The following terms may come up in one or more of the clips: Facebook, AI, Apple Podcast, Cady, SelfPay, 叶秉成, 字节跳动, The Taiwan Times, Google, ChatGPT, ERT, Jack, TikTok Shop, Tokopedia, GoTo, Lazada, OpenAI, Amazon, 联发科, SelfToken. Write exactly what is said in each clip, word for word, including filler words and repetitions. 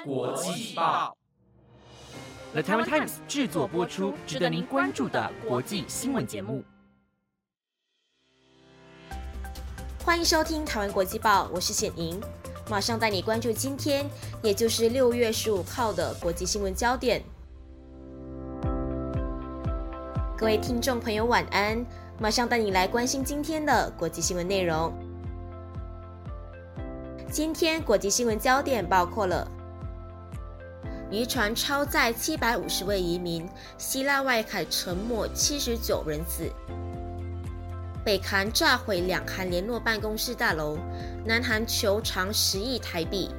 湾国际报 The Taiwan Times 制作播出，值得您关注的国际新闻节目。欢迎收听台湾国际报，我是显莹，马上带你关注今天，也就是六月十五号的国际新闻焦点。各位听众朋友晚安，马上带你来关心今天的国际新闻内容。今天国际新闻焦点包括了渔船超载七百五十位移民，希腊外海沉没七十九人死，北韩炸毁两韩联络办公室大楼，南韩求偿十亿台币，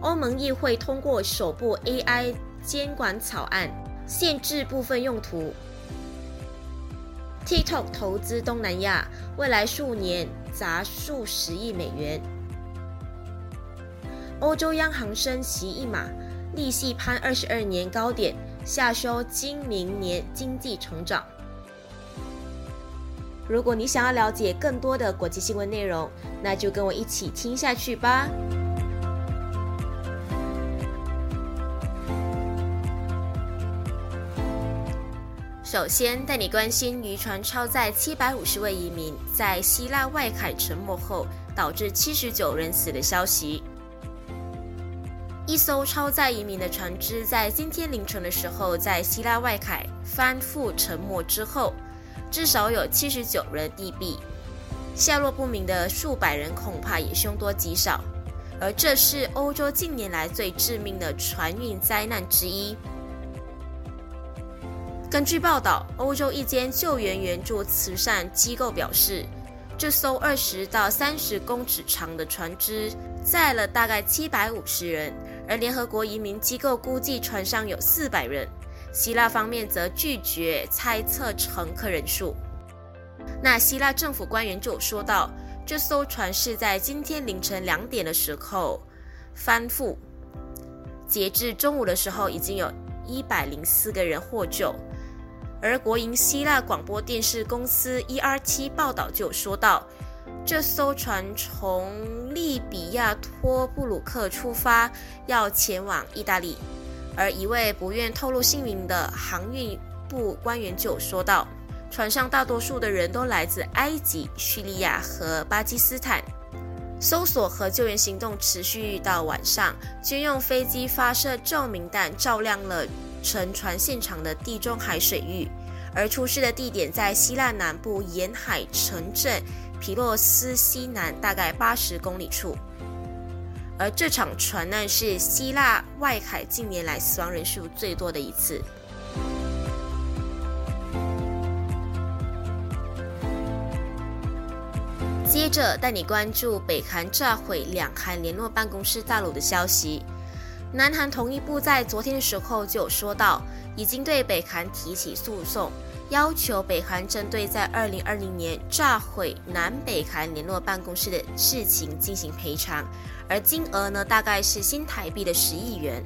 欧盟议会通过首部 A I 监管草案，限制部分用途。 TikTok 投资东南亚，未来数年砸数十亿美元。欧洲央行升息一码，利息攀二十二年高点，下修今明年经济成长。如果你想要了解更多的国际新闻内容，那就跟我一起听下去吧。首先带你关心渔船超载七百五十位移民在希腊外海沉没后导致七十九人死的消息。一艘超载移民的船只在今天凌晨的时候在希腊外海翻覆沉没之后，至少有七十九人溺毙，下落不明的数百人恐怕也凶多吉少，而这是欧洲近年来最致命的船运灾难之一。根据报道，欧洲一间救援援助慈善机构表示，这艘二十到三十公尺长的船只载了大概七百五十人，而联合国移民机构估计船上有四百人，希腊方面则拒绝猜测乘客人数。那希腊政府官员就说到，这艘船是在今天凌晨两点的时候翻覆，截至中午的时候已经有一百零四个人获救。而国营希腊广播电视公司 E R T 报道就说到，这艘船从利比亚托布鲁克出发，要前往意大利。而一位不愿透露姓名的航运部官员就说到，船上大多数的人都来自埃及、叙利亚和巴基斯坦。搜索和救援行动持续到晚上，军用飞机发射照明弹照亮了沉船现场的地中海水域，而出事的地点在希腊南部沿海城镇皮洛斯西南大概八十公里处。而这场船难是希腊外海近年来死亡人数最多的一次。接着带你关注北韩炸毁两韩联络办公室大楼的消息。南韩统一部在昨天的时候就说到，已经对北韩提起诉讼，要求北韩针对在二零二零年炸毁南北韩联络办公室的事情进行赔偿，而金额呢大概是新台币的十亿元。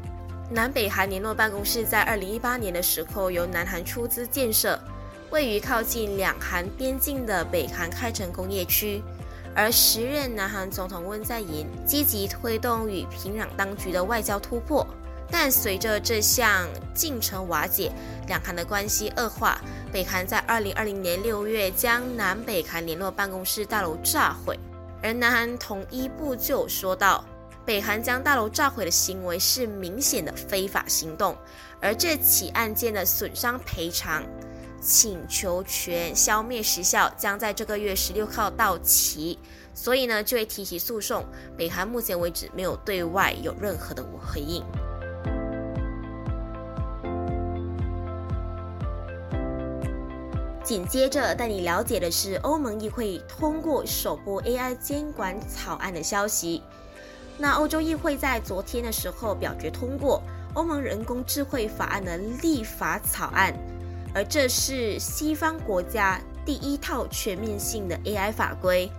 南北韩联络办公室在二零一八年的时候由南韩出资建设，位于靠近两韩边境的北韩开城工业区，而时任南韩总统文在寅积极推动与平壤当局的外交突破，但随着这项进程瓦解，两韩的关系恶化。北韩在二零二零年六月将南北韩联络办公室大楼炸毁，而南韩统一部就说到，北韩将大楼炸毁的行为是明显的非法行动，而这起案件的损伤赔偿请求权消灭时效将在这个月十六号到期，所以呢就会提起诉讼。北韩目前为止没有对外有任何的回应。紧接着带你了解的是欧盟议会通过首部 A I 监管草案的消息。那欧洲议会在昨天的时候表决通过欧盟人工智慧法案的立法草案，而这是西方国家第一套全面性的 A I 法规。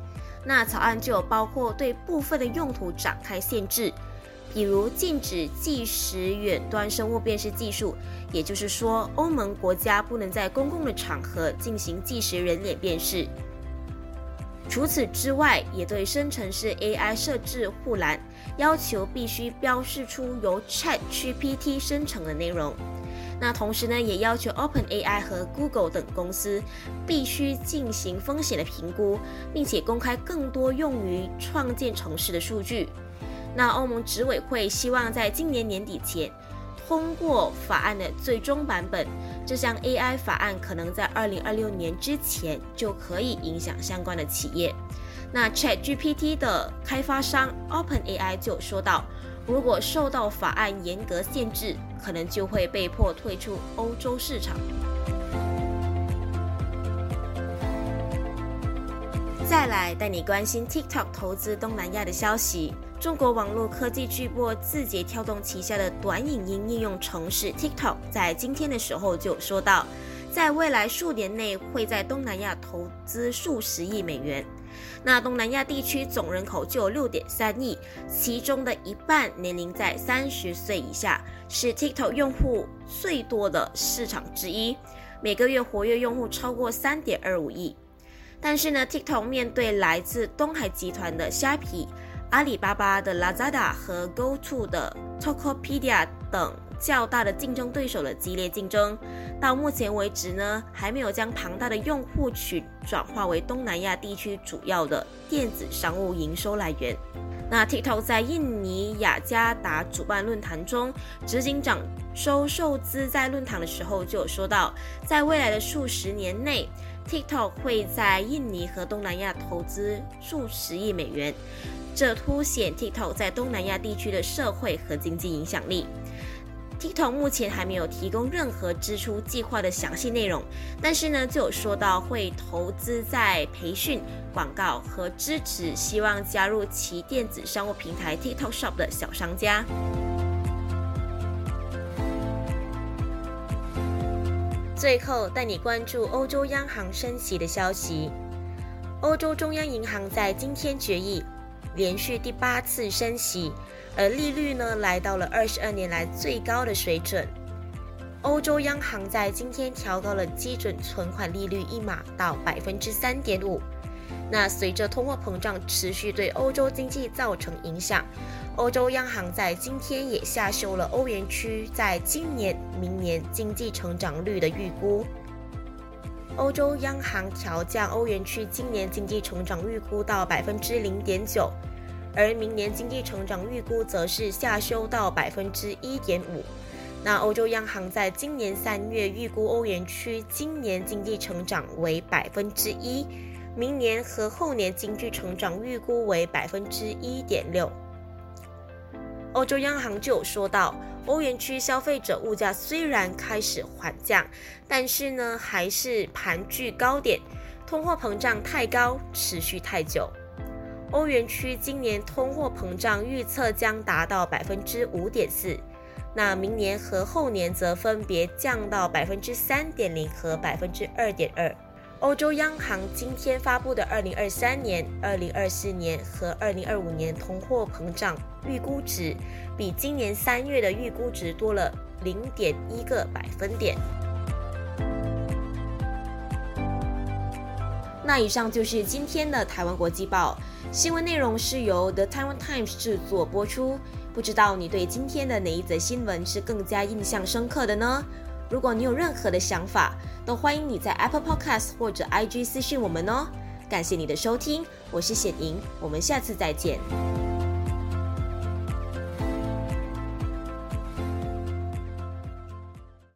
那草案就有包括对部分的用途展开限制，比如禁止即时远端生物辨识技术，也就是说欧盟国家不能在公共的场合进行即时人脸辨识。除此之外，也对生成式 A I 设置护栏，要求必须标示出由 ChatGPT 生成的内容。那同时呢，也要求 OpenAI 和 Google 等公司必须进行风险的评估，并且公开更多用于创建城市的数据。那欧盟执委会希望在今年年底前通过法案的最终版本，这项 A I 法案可能在二零二六年之前就可以影响相关的企业。那 ChatGPT 的开发商 OpenAI 就说到，如果受到法案严格限制，可能就会被迫退出欧洲市场。再来带你关心 TikTok 投资东南亚的消息。中国网络科技巨擘字节跳动旗下的短影音应用程式 TikTok 在今天的时候就说到，在未来数年内会在东南亚投资数十亿美元。那东南亚地区总人口就有 六点三亿，其中的一半年龄在三十岁以下，是 TikTok 用户最多的市场之一，每个月活跃用户超过 三点二五亿。但是呢， TikTok 面对来自东海集团的虾皮、阿里巴巴的 Lazada 和 GoTo 的 Tokopedia 等较大的竞争对手的激烈竞争，到目前为止呢，还没有将庞大的用户群转化为东南亚地区主要的电子商务营收来源。那 TikTok 在印尼雅加达主办论坛中，执行长周受资在论坛的时候就有说到，在未来的数十年内，TikTok 会在印尼和东南亚投资数十亿美元，这凸显 TikTok 在东南亚地区的社会和经济影响力。TikTok 目前还没有提供任何支出计划的详细内容，但是呢，就有说到会投资在培训、广告和支持希望加入其电子商务平台 TikTok Shop 的小商家。最后带你关注欧洲央行升息的消息。欧洲中央银行在今天决议连续第八次升息，而利率呢来到了二十二年来最高的水准。欧洲央行在今天调高了基准存款利率一码到百分之三点五。那随着通货膨胀持续对欧洲经济造成影响，欧洲央行在今天也下修了欧元区在今年、明年经济成长率的预估。欧洲央行调降欧元区今年经济成长预估到 百分之零点九， 而明年经济成长预估则是下修到 百分之一点五。那欧洲央行在今年三月预估欧元区今年经济成长为 百分之一， 明年和后年经济成长预估为 百分之一点六。欧洲央行就有说到，欧元区消费者物价虽然开始缓降，但是呢还是盘踞高点，通货膨胀太高，持续太久。欧元区今年通货膨胀预测将达到 百分之五点四， 那明年和后年则分别降到 百分之三点零 和 百分之二点二。欧洲央行今天发布的二零二三年、二零二四年和二零二五年通货膨胀预估值，比今年三月的预估值多了 零点一个百分点。那以上就是今天的台湾国际报，新闻内容是由 The Taiwan Times 制作播出。不知道你对今天的哪一则新闻是更加印象深刻的呢？如果你有任何的想法，都欢迎你在 Apple Podcast 或者 I G 私讯我们哦。感谢你的收听，我是显莹，我们下次再见。